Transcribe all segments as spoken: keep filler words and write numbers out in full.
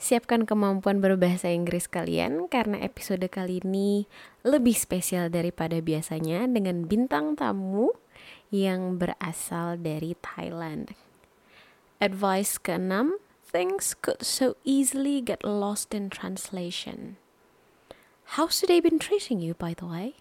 Siapkan kemampuan berbahasa Inggris kalian karena episode kali ini lebih spesial daripada biasanya dengan bintang tamu yang berasal dari Thailand. Advice keenam, things could so easily get lost in translation. How's today been treating you, by the way?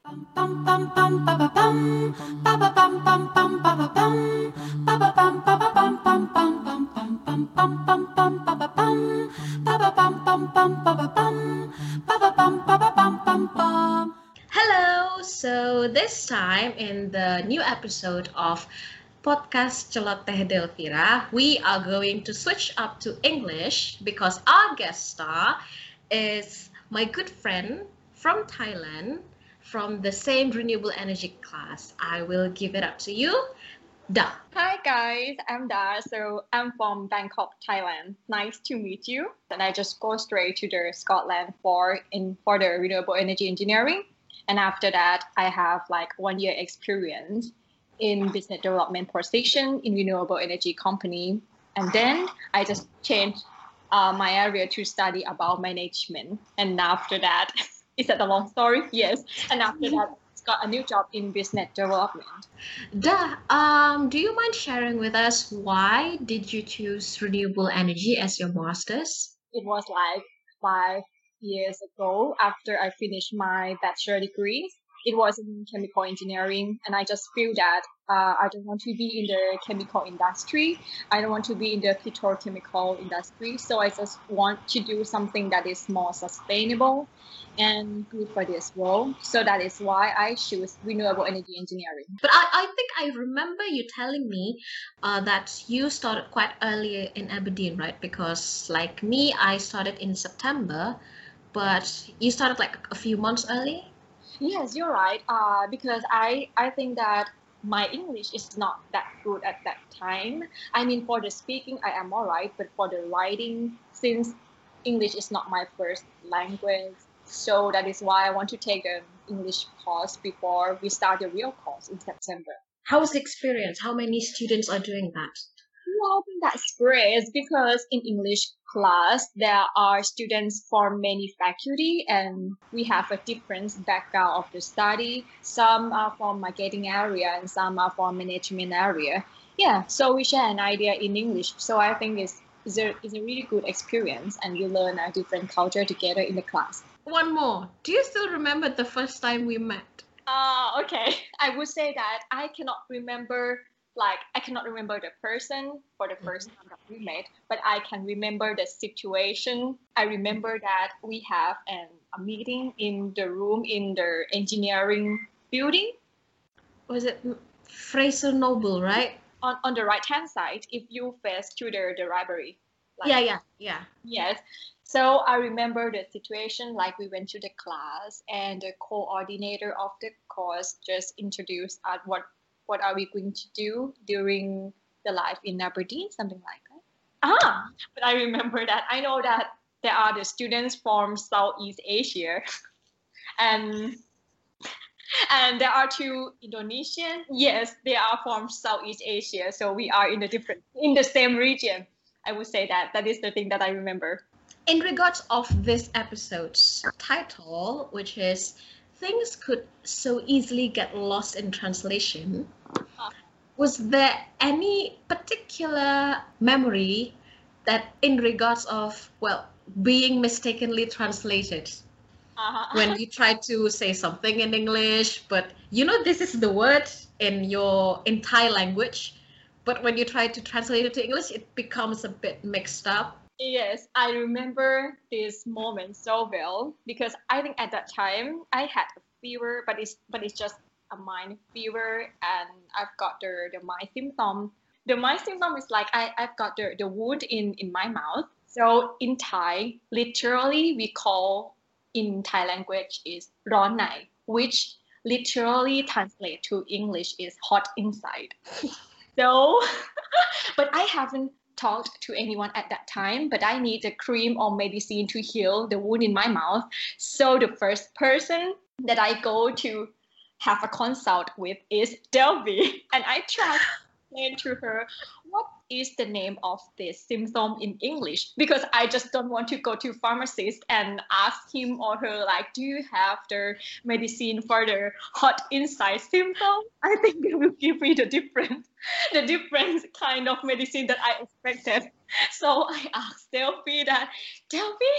Hello, so this time in the new episode of Podcast Celoteh Delfira, we are going to switch up to English because our guest star is my good friend from Thailand, from the same renewable energy class. I will give it up to you, Da. Hi guys, I'm Da. So I'm from Bangkok, Thailand. Nice to meet you. And I just go straight to the Scotland for in for the renewable energy engineering. And after that, I have like one year experience in business development position in renewable energy company, and then I just changed uh, my area to study about management. And after that, is that a long story? Yes. And after that, I got a new job in business development. Da, um, do you mind sharing with us why did you choose renewable energy as your master's? It was like five years ago after I finished my bachelor degree. It was in chemical engineering, and I just feel that uh, I don't want to be in the chemical industry. I don't want to be in the petrochemical industry. So I just want to do something that is more sustainable and good for this world. So that is why I choose renewable energy engineering. But I, I think I remember you telling me uh, that you started quite early in Aberdeen, right? Because like me, I started in September, but you started like a few months early. Yes, you're right. Uh, because I, I think that my English is not that good at that time. I mean, for the speaking, I am all right. But for the writing, since English is not my first language, so that is why I want to take the English course before we start the real course in September. How is the experience? How many students are doing that? Well, that's great because in English class, there are students from many faculty and we have a different background of the study. Some are from marketing area and some are from management area. Yeah, so we share an idea in English. So I think it's, it's, a, it's a really good experience and we learn a different culture together in the class. One more. Do you still remember the first time we met? Uh, okay. I would say that I cannot remember Like, I cannot remember the person for the first time that we met, but I can remember the situation. I remember that we have an, a meeting in the room in the engineering building. Was it Fraser Noble, right? On on the right-hand side, if you face to the, the library. Like, yeah, yeah, yeah. Yes. So I remember the situation, like we went to the class and the coordinator of the course just introduced us what What are we going to do during the life in Aberdeen? Something like that. Ah, but I remember that. I know that there are the students from Southeast Asia. And, and there are two Indonesian. Yes, they are from Southeast Asia. So we are in the different, in the same region. I would say that. That is the thing that I remember. In regards of this episode's title, which is Things Could So Easily Get Lost in Translation, was there any particular memory that in regards of, well, being mistakenly translated uh-huh. when you try to say something in English, but you know this is the word in your in Thai language, but when you try to translate it to English, it becomes a bit mixed up? Yes, I remember this moment so well because I think at that time I had a fever, but it's but it's just a mind fever, and I've got the the mind symptom. The mind symptom is like I I've got the the wound in in my mouth. So in Thai, literally we call in Thai language is "ron nai," which literally translate to English is "hot inside." So, but I haven't talked to anyone at that time, but I need a cream or medicine to heal the wound in my mouth. So the first person that I go to have a consult with is Delby, and I tried to explain to her what is the name of this symptom in English, because I just don't want to go to pharmacist and ask him or her, like, do you have the medicine for the hot inside symptom? I think they will give me the different, the different kind of medicine that I expected. So I asked Delphi that, Delphi,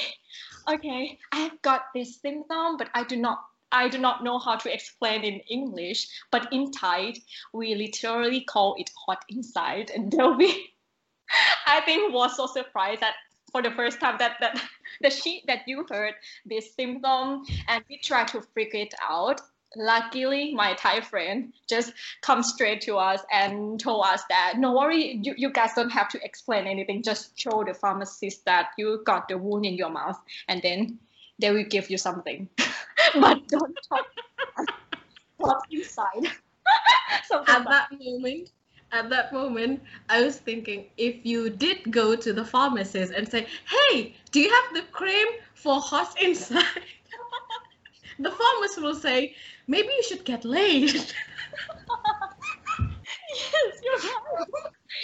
okay, I've got this symptom, but I do not I do not know how to explain in English, but in Thai, we literally call it hot inside. And Delphi, I think, was so surprised that for the first time that, that the sheet that you heard this symptom, and we tried to figure it out. Luckily, my Thai friend just come straight to us and told us that, no worry, you, you guys don't have to explain anything. Just show the pharmacist that you got the wound in your mouth, and then they will give you something. But don't talk, talk inside. So at that moment, at that moment, I was thinking, if you did go to the pharmacist and say, hey, do you have the cream for hot inside? The pharmacist will say, maybe you should get laid. Yes, you're right.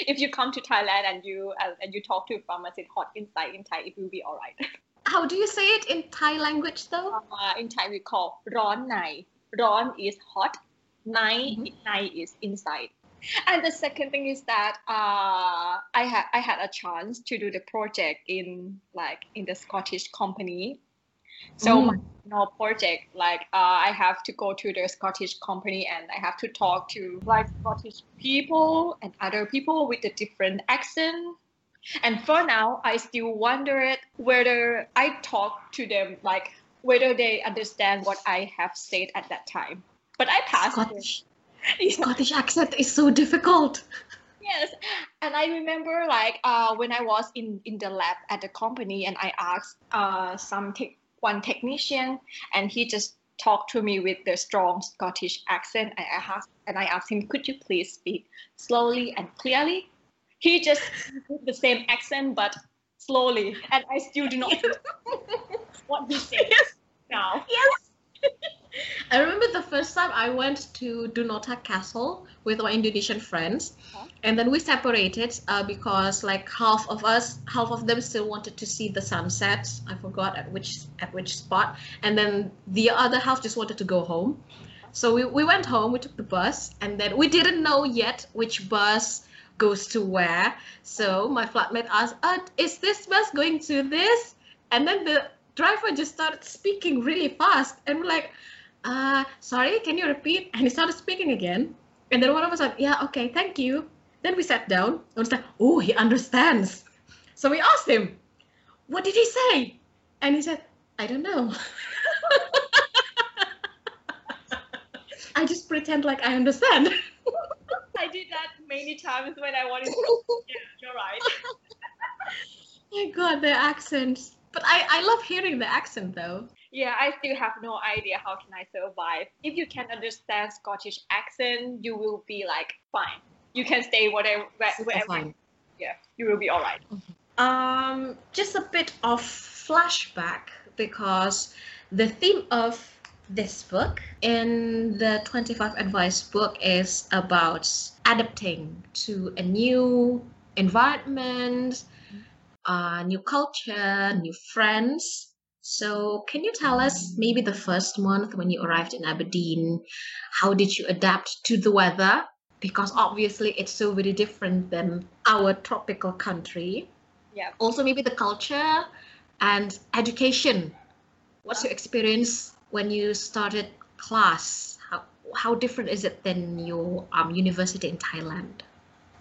If you come to Thailand and you, uh, and you talk to a pharmacist hot inside in Thai, it will be all right. How do you say it in Thai language, though? Uh, in Thai, we call ron nai. Ron is hot, nai, mm-hmm. nai is inside. And the second thing is that uh, I had I had a chance to do the project in like in the Scottish company. So mm. my you know, project, like uh, I have to go to the Scottish company and I have to talk to like Scottish people and other people with a different accent. And for now, I still wondered whether I talked to them, like whether they understand what I have said at that time. But I passed. Scottish, yeah. Scottish accent is so difficult. Yes. And I remember like uh, when I was in, in the lab at the company, and I asked uh, some te- one technician, and he just talked to me with the strong Scottish accent. And I asked, and I asked him, could you please speak slowly and clearly? He just did the same accent, but slowly, and I still do not know what he said yes. now. Yes. I remember the first time I went to Dunota Castle with our Indonesian friends, huh? and then we separated uh, because like half of us, half of them still wanted to see the sunsets. I forgot at which at which spot, and then the other half just wanted to go home. So we, we went home. We took the bus, and then we didn't know yet which bus goes to where. So my flatmate asked, uh, is this bus going to this? And then the driver just started speaking really fast, and we're like, uh, sorry, can you repeat? And he started speaking again, and then one of us said, yeah, okay, thank you. Then we sat down, and we said, oh, he understands. So we asked him, what did he say? And he said, I don't know. I just pretend like I understand. I did that many times when I wanted to. Yeah, you're right. My God, their accents. But I, I love hearing the accent, though. Yeah, I still have no idea how can I survive. If you can understand Scottish accent, you will be like, fine. You can stay whatever, wherever. Fine. Yeah, you will be all right. Mm-hmm. Um, just a bit of flashback, because the theme of this book in the twenty-five Advice book is about adapting to a new environment, uh, new culture, new friends. So can you tell us, maybe the first month when you arrived in Aberdeen, how did you adapt to the weather? Because obviously it's so very different than our tropical country. Yeah. Also maybe the culture and education. What's your experience when you started class? How, how different is it than your um, university in Thailand?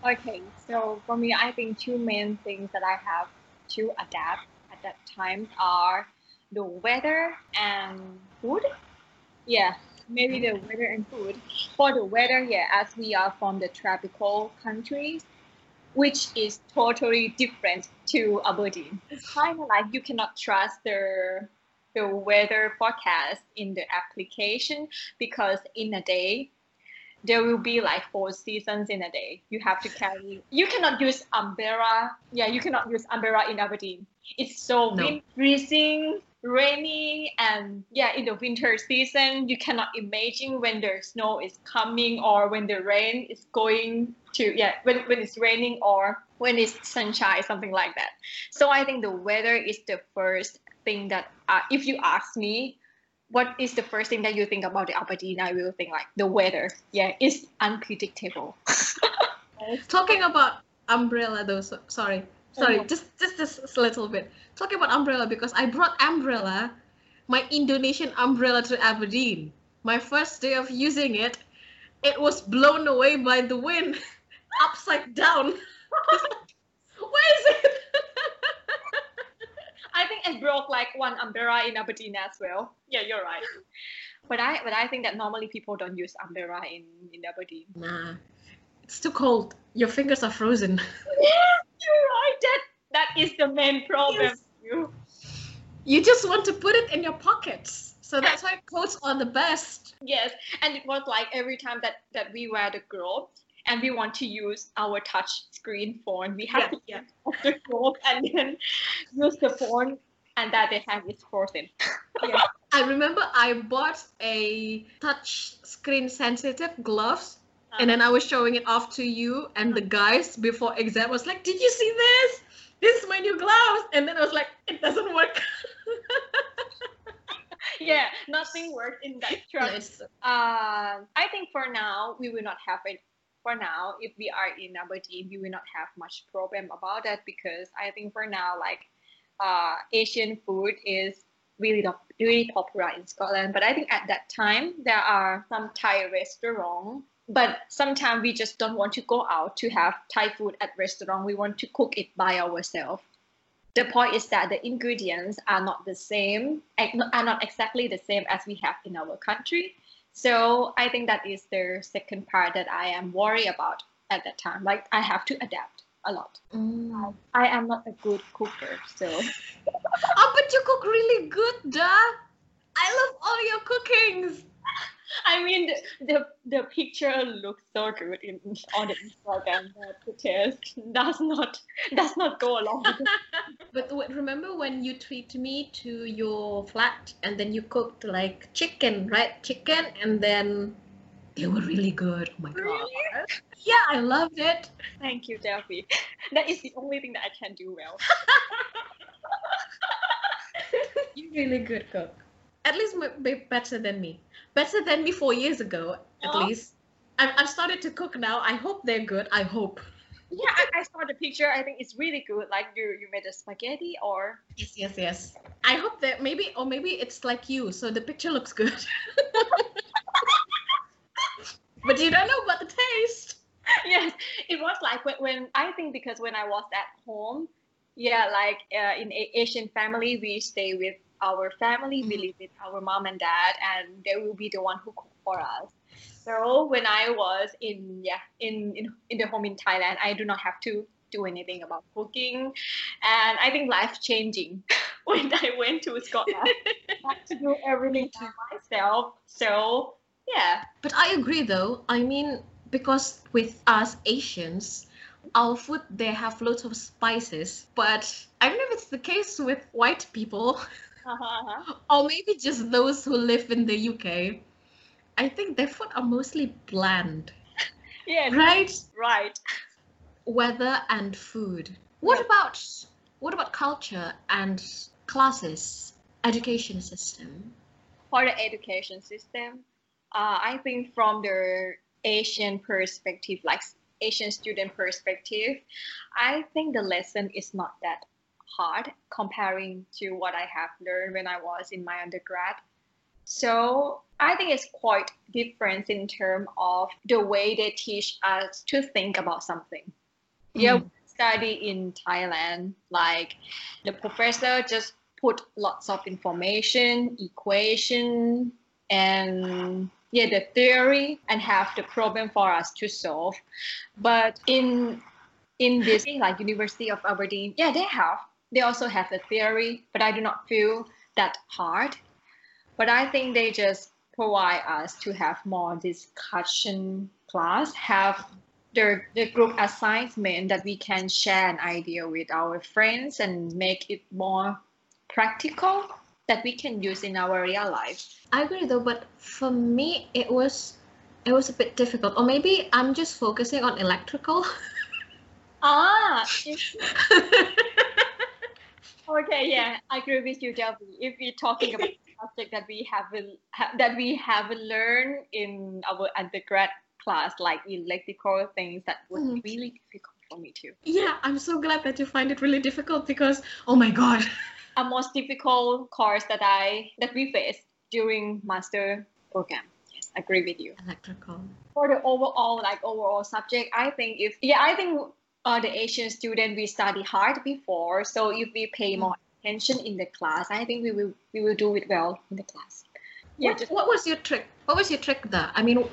Okay, so for me, I think two main things that I have to adapt at that time are the weather and food. Yeah, maybe the weather and food. For the weather, yeah, as we are from the tropical countries, which is totally different to Aberdeen. It's kind of like you cannot trust the the weather forecast in the application, because in a day there will be like four seasons in a day. You have to carry, you cannot use umbrella. Yeah, you cannot use umbrella in Aberdeen. It's so no. wind, freezing, rainy, and yeah, in the winter season, you cannot imagine when the snow is coming or when the rain is going to, yeah, when, when it's raining or when it's sunshine, something like that. So I think the weather is the first thing that, uh, if you ask me, what is the first thing that you think about the Aberdeen, I will think like the weather. Yeah, it's unpredictable. Talking about umbrella though, so, sorry, sorry, just just this little bit. Talking about umbrella, because I brought umbrella, my Indonesian umbrella, to Aberdeen. My first day of using it, it was blown away by the wind, upside down. Where is it? I think I broke like one umbrella in Aberdeen as well. Yeah, you're right. But I but I think that normally people don't use umbrella in, in Aberdeen. Nah, it's too cold. Your fingers are frozen. Yeah, you're right. That, that is the main problem. Yes. You. you just want to put it in your pockets. So that's why clothes are the best. Yes, and it was like every time that, that we were the girl, and we want to use our touch screen phone, we have yeah, to use yeah. the phone and then use the phone, and that they have is frozen. Yeah. I remember I bought a touch screen sensitive gloves, uh-huh. and then I was showing it off to you and the guys before exam. I was like, "Did you see this? This is my new gloves." And then I was like, "It doesn't work." Yeah, nothing worked in that truck. Nice. Uh, I think for now we will not have it. For now, if we are in Aberdeen, we will not have much problem about that, because I think for now, like, uh, Asian food is really, really popular in Scotland. But I think at that time, there are some Thai restaurants, but sometimes we just don't want to go out to have Thai food at restaurant. We want to cook it by ourselves. The point is that the ingredients are not the same, are not exactly the same as we have in our country. So I think that is the second part that I am worried about at that time. Like, I have to adapt a lot. Mm. I am not a good cooker, so. Oh, but you cook really good, duh. I love all your cookings. I mean, the the, the picture looks so good in, on the Instagram, but the taste does not does not go along with it. But remember when you tweeted me to your flat and then you cooked like chicken, right? Chicken, and then they were really good. Oh my god! Really? Yeah, I loved it. Thank you, Delphi. That is the only thing that I can do well. You're really good cook. At least better than me. Better than me four years ago, at oh. least. I've, I've started to cook now. I hope they're good. I hope. Yeah, I, I saw the picture. I think it's really good. Like, you, you made a spaghetti or... Yes, yes, yes. I hope that maybe... Or maybe it's like you, so the picture looks good. But you don't know about the taste. Yes, it was like when... when I think because when I was at home, yeah, like uh, in a Asian family, we stay with our family, we live with our mom and dad, and they will be the one who cook for us. So when I was in yeah in, in in the home in Thailand, I do not have to do anything about cooking, and I think life changing when I went to Scotland. I had to do everything by myself. So yeah. But I agree though. I mean, because with us Asians, our food, they have lots of spices, but I don't know if it's the case with white people. Uh-huh. Or maybe just those who live in the U K. I think their food are mostly bland. Yeah. Right? Right. Weather and food. What yeah. about what about culture and classes, education system? For the education system, uh, I think from the Asian perspective, like Asian student perspective, I think the lesson is not that hard comparing to what I have learned when I was in my undergrad. So I think it's quite different in terms of the way they teach us to think about something. Mm. Yeah, we study in Thailand, like the professor just put lots of information, equation, and yeah, the theory, and have the problem for us to solve. But in in this, like University of Aberdeen, yeah, they have. They also have the theory, but I do not feel that hard. But I think they just provide us to have more discussion class, have the, the group assignment that we can share an idea with our friends and make it more practical that we can use in our real life. I agree though, but for me, it was, it was a bit difficult. Or maybe I'm just focusing on electrical. Ah. If... okay, yeah, I agree with you, Delphi. If we're talking about a subject that we haven't ha that we haven't learned in our undergrad class, like electrical things, that was mm. really difficult for me too. Yeah, I'm so glad that you find it really difficult because oh my god, a most difficult course that I that we faced during master program. Yes, I agree with you. Electrical. For the overall like overall subject, I think if yeah, I think. Uh, the Asian student we study hard before, so if we pay more attention in the class, I think we will we will do it well in the class. Yeah. What, what was your trick? What was your trick there? I mean,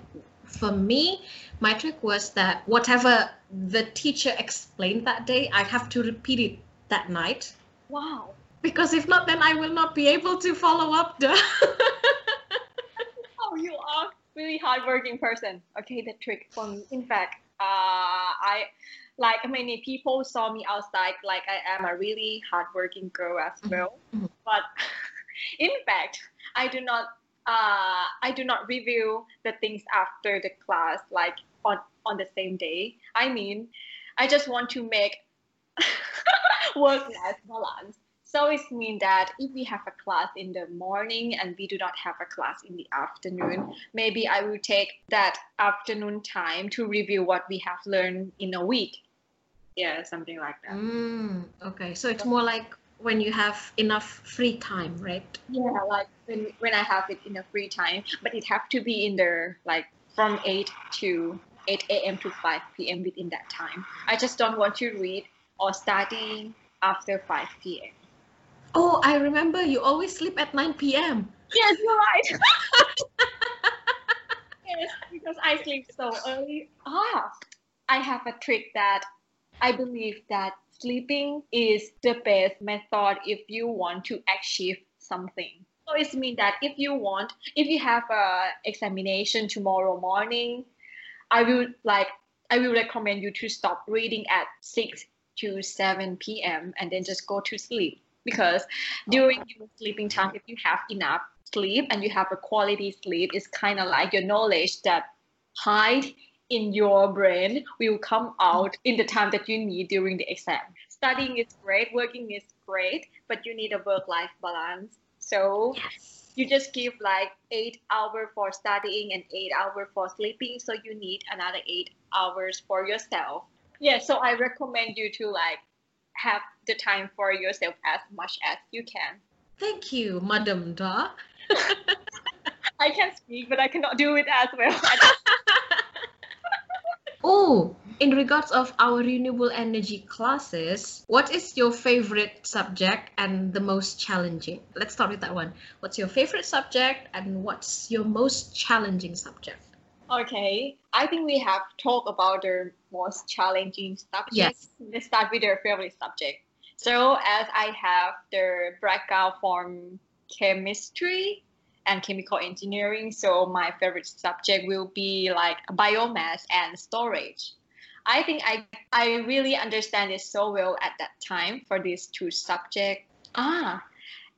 for me, my trick was that whatever the teacher explained that day, I have to repeat it that night. Wow. Because if not, then I will not be able to follow up the. Oh, you are really hardworking person. Okay, the trick for me. In fact, uh, I. Like many people saw me outside, like I am a really hardworking girl as well. Mm-hmm. But in fact, I do not, uh, I do not review the things after the class, like on on the same day. I mean, I just want to make work-life balance. So it means that if we have a class in the morning and we do not have a class in the afternoon, maybe I will take that afternoon time to review what we have learned in a week. Yeah, something like that. Mm, okay, so it's more like when you have enough free time, right? Yeah, like when, when I have it in the free time, but it have to be in the, like from eight to eight a m to five p m within that time. I just don't want to read or study after five p m Oh, I remember you always sleep at nine p m Yes, you're right. Yes, because I sleep so early. Ah, I have a trick that I believe that sleeping is the best method if you want to achieve something. So it means that if you want, if you have an examination tomorrow morning, I will like I will recommend you to stop reading at six to seven p m and then just go to sleep. Because during your sleeping time, if you have enough sleep and you have a quality sleep, it's kind of like your knowledge that hide in your brain will come out in the time that you need during the exam. Studying is great, working is great, but you need a work-life balance. So yes. You just give like eight hours for studying and eight hours for sleeping. So you need another eight hours for yourself. Yeah, so I recommend you to like have the time for yourself as much as you can. Thank you, Madam Da. I can speak, but I cannot do it as well. Oh, in regards of our renewable energy classes, what is your favorite subject and the most challenging? Let's start with that one. What's your favorite subject and what's your most challenging subject? Okay, I think we have talked about the most challenging subject. Yes. Let's start with your favorite subject. So as I have the background from chemistry and chemical engineering, so my favorite subject will be like biomass and storage. I think I, I really understand it so well at that time for these two subjects. Ah,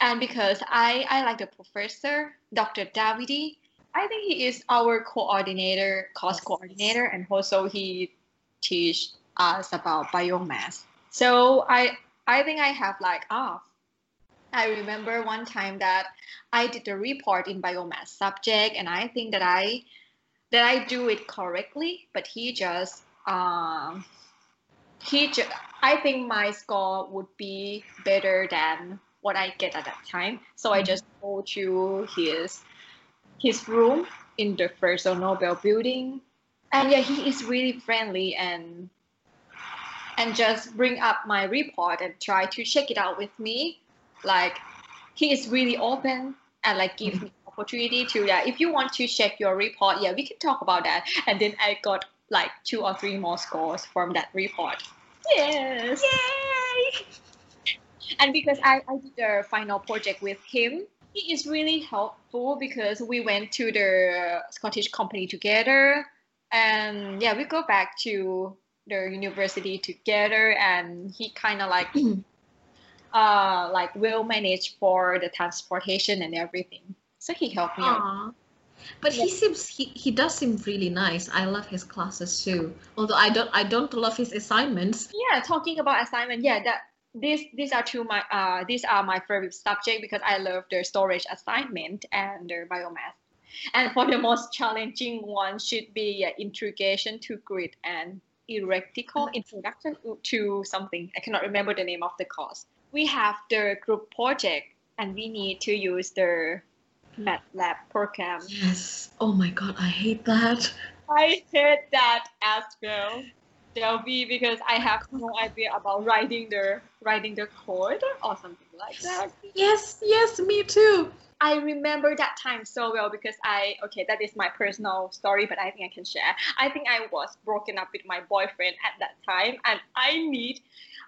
and because I, I like the professor, Doctor Davide, I think he is our coordinator, course coordinator, and also he teach us about biomass. So I, I think I have like, ah, I remember one time that I did a report in biomass subject, and I think that I, that I do it correctly, but he just, um, he just, I think my score would be better than what I get at that time. So I just go to his, his room in the Fraser Noble building, and yeah, he is really friendly and and just bring up my report and try to check it out with me. Like he is really open and like give me opportunity to yeah, if you want to check your report, yeah, we can talk about that. And then I got like two or three more scores from that report. Yes. Yay! And because I, I did the final project with him, he is really helpful because we went to the Scottish company together, and yeah, we go back to the university together, and he kind of like, uh, like well managed for the transportation and everything. So he helped me. Aww. Out. But yeah. he seems he, he does seem really nice. I love his classes too. Although I don't I don't love his assignments. Yeah, talking about assignment, yeah, that these these are two my uh these are my favorite subject because I love their storage assignment and their biomath. And for the most challenging one should be uh, integration to grid and electrical introduction to something. I cannot remember the name of the course. We have the group project and we need to use the MATLAB program. Yes. Oh my God, I hate that. I hate that as well, Delphi, because I have no idea about writing the writing the code or something like that. Yes, yes, me too. I remember that time so well because I, okay, that is my personal story, but I think I can share. I think I was broken up with my boyfriend at that time, and I need,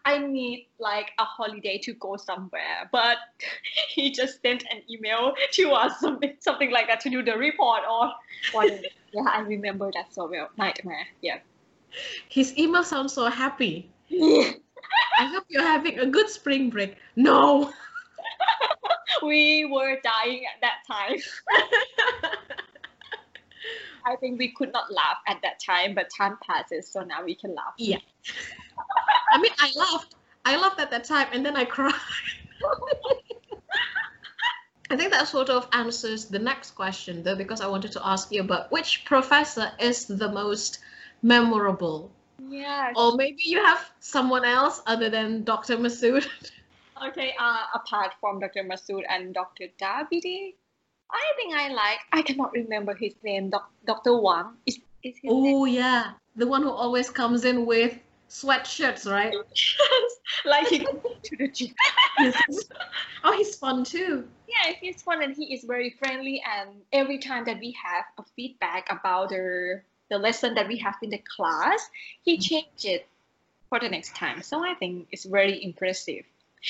I need like a holiday to go somewhere. But he just sent an email to us, something, something like that, to do the report or whatever. Yeah, I remember that so well. Nightmare, yeah. His email sounds so happy. I hope you're having a good spring break. No. We were dying at that time. I think we could not laugh at that time, but time passes, so now we can laugh. Yeah. I mean, I laughed. I laughed at that time, and then I cried. I think that sort of answers the next question, though, because I wanted to ask you about which professor is the most memorable? Yeah. Or maybe you have someone else other than Doctor Masood. Okay, uh, apart from Doctor Masood and Doctor Davide, I think I like, I cannot remember his name, Doctor Wang. Is, is his oh, name? Yeah. The one who always comes in with sweatshirts, right? Like he goes to the gym. Oh, he's fun too. Yeah, he's fun and he is very friendly. And every time that we have a feedback about the, the lesson that we have in the class, he changes it for the next time. So I think it's very impressive.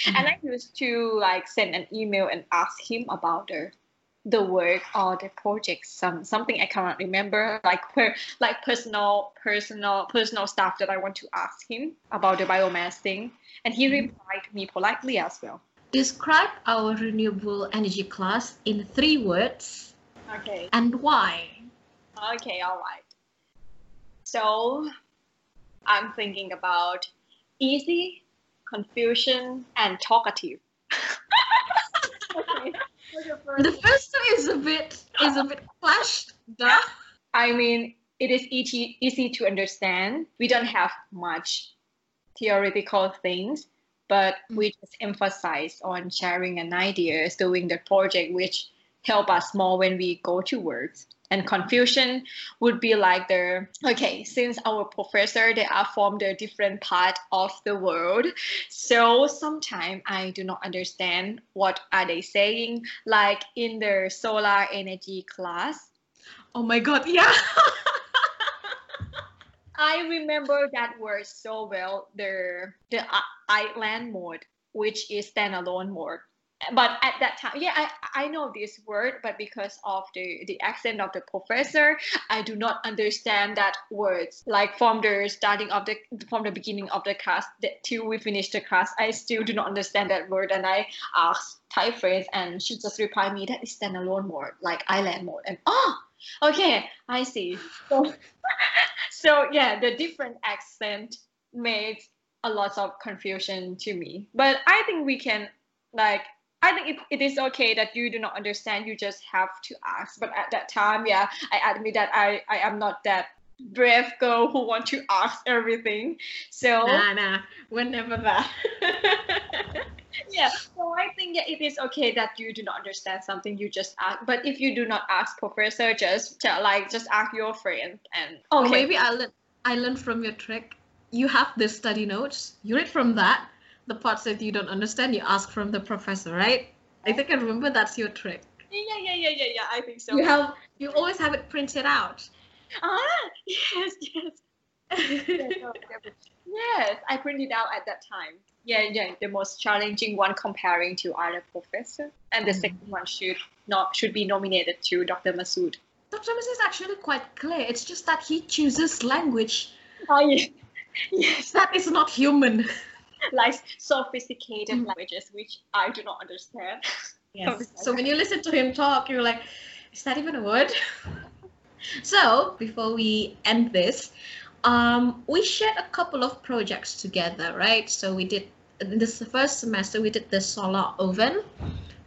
Mm-hmm. And I used to like send an email and ask him about the, the work or the project, some something I cannot remember, like per, like personal personal personal stuff that I want to ask him about the biomass thing, and he mm-hmm. replied me politely as well. Describe our renewable energy class in three words. Okay. And why? Okay, all right. So I'm thinking about easy, confusion, and talkative. Okay. The first one is a bit is a bit clashed. Duh. I mean, it is easy easy to understand. We don't have much theoretical things, but mm-hmm. we just emphasize on sharing and ideas, doing the project, which help us more when we go to work. And confusion would be like the, okay, since our professor, they are from the different part of the world, so sometimes I do not understand what are they saying, like in the solar energy class. Oh my God, yeah. I remember that word so well, the, the island mode, which is standalone mode. But at that time, yeah, I, I know this word, but because of the, the accent of the professor, I do not understand that words. Like from the starting of the, from the beginning of the class till we finish the class, I still do not understand that word. And I asked Thai friends and she just replied me, that is standalone mode, like island mode. And oh, okay, I see. So, so yeah, the different accent made a lot of confusion to me. But I think we can, like, I think it, it is okay that you do not understand, you just have to ask. But at that time, yeah, I admit that I, I am not that brave girl who want to ask everything. So nah, nah, we're never that. Yeah, so I think it is okay that you do not understand something, you just ask. But if you do not ask professor, just like just ask your friend. And okay. Or maybe I learned I learned from your trick. You have the study notes, you read from that. The parts that you don't understand, you ask from the professor, right? I think I remember that's your trick. Yeah, yeah, yeah, yeah, yeah. I think so. You have, you always have it printed out. Ah, yes, yes. Yes, I printed out at that time. Yeah, yeah. The most challenging one comparing to other professor, and the mm-hmm. second one should not should be nominated to Doctor Masood. Doctor Masood is actually quite clear. It's just that he chooses language. Oh yeah. Yes, that is not human. Like sophisticated mm. languages, which I do not understand. Yes. So when you listen to him talk, you're like, Is that even a word? So, before we end this, um, we shared a couple of projects together, right? So we did, this first semester, we did the solar oven,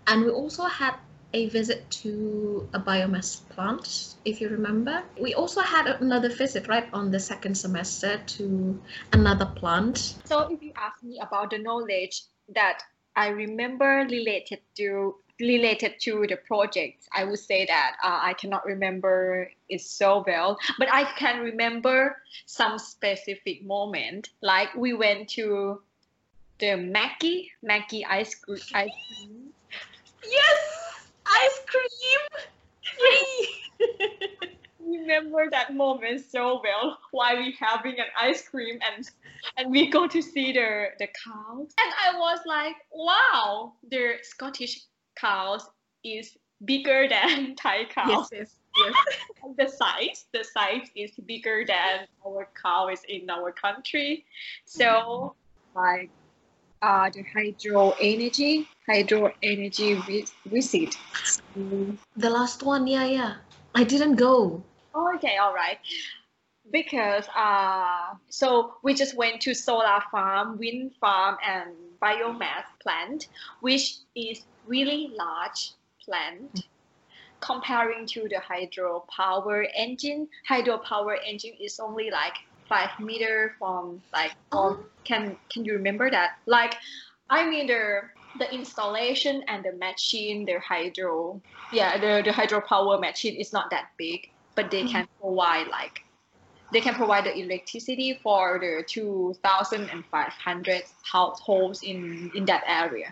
and we also had a visit to a biomass plant, if you remember. We also had another visit, right, on the second semester to another plant. So if you ask me about the knowledge that I remember related to related to the project, I would say that uh, I cannot remember it so well, but I can remember some specific moment. Like we went to the Mackie's, Mackie's ice cream. Ice cream. Yes, ice cream free. Remember that moment so well. Why we having an ice cream and and we go to see the the cows. And I was like, wow, the Scottish cows is bigger than Thai cows. Yes, yes, yes. the size, the size is bigger than our cows in our country. So like uh, the hydro energy, hydro energy visit. The last one, yeah, yeah. I didn't go. Oh, okay, all right. Because uh, so we just went to solar farm, wind farm, and biomass plant, which is really large plant. Comparing to the hydropower engine, hydropower engine is only like five meter from like. Oh. Can can you remember that? Like, I mean the the installation and the machine, the hydro, yeah, the the hydropower machine is not that big, but they can provide like. They can provide the electricity for the two thousand five hundred households in, in that area.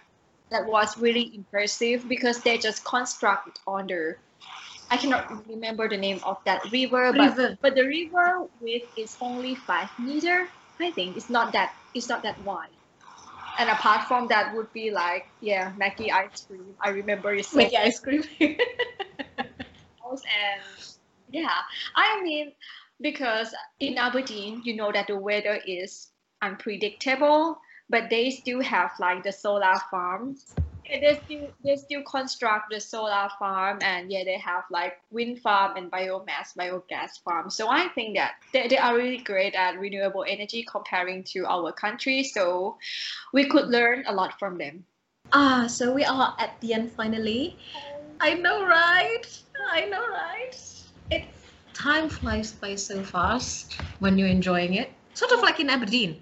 That was really impressive because they just construct on the, I cannot remember the name of that river, but, river. but the river width is only five meter. I think it's not that, it's not that wide. And apart from that would be like, yeah, Mackie's ice cream. I remember it's Mackie's ice cream. And yeah, I mean, because in Aberdeen, you know that the weather is unpredictable, but they still have like the solar farms. Yeah, they still they still construct the solar farm, and yeah, they have like wind farm and biomass, biogas farm. So I think that they, they are really great at renewable energy comparing to our country. So we could learn a lot from them. Ah, so we are at the end finally. I know, right? I know, right? It's time flies by so fast when you're enjoying it. Sort of like in Aberdeen.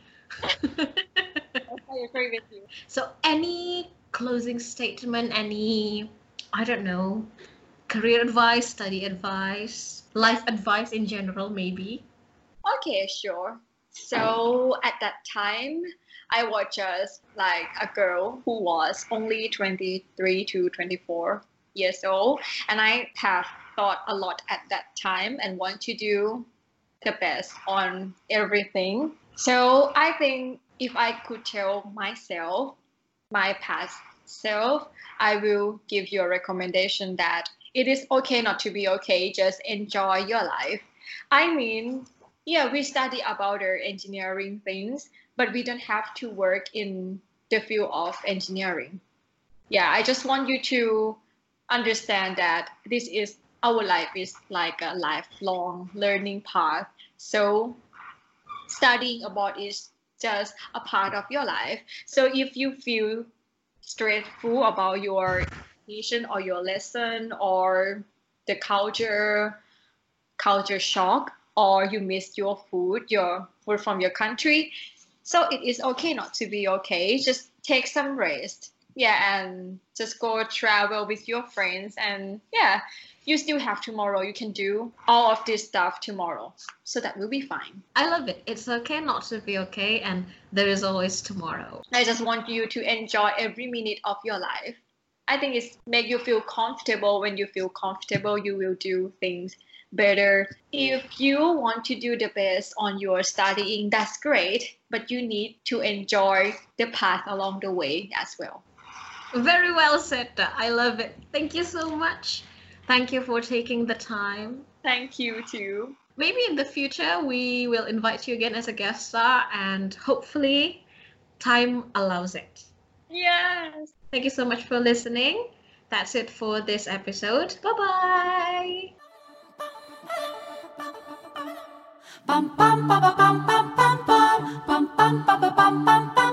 I agree with you. So any closing statement, any, I don't know, career advice, study advice, life advice in general maybe? Okay, sure. So at that time, I was just like a girl who was only twenty-three to twenty-four years old, and I have thought a lot at that time and want to do the best on everything. So I think if I could tell myself, my past self, I will give you a recommendation that it is okay not to be okay, just enjoy your life. I mean, yeah, we study about our engineering things, but we don't have to work in the field of engineering. Yeah, I just want you to understand that this is our life is like a lifelong learning path. So studying about is just a part of your life. So if you feel stressful about your education or your lesson or the culture, culture shock, or you miss your food, your food from your country, so it is okay not to be okay. Just take some rest. Yeah, and just go travel with your friends, and yeah, you still have tomorrow. You can do all of this stuff tomorrow, so that will be fine. I love it. It's okay not to be okay, and there is always tomorrow. I just want you to enjoy every minute of your life. I think it's make you feel comfortable. When you feel comfortable, you will do things better. If you want to do the best on your studying, that's great, but you need to enjoy the path along the way as well. Very well said. I love it. Thank you so much. Thank you for taking the time. Thank you too. Maybe in the future, we will invite you again as a guest star, and hopefully time allows it. Yes. Thank you so much for listening. that's it for this episode. Bye-bye! Bum bum bum bum bum bum bum bum bum bum bum bum bum.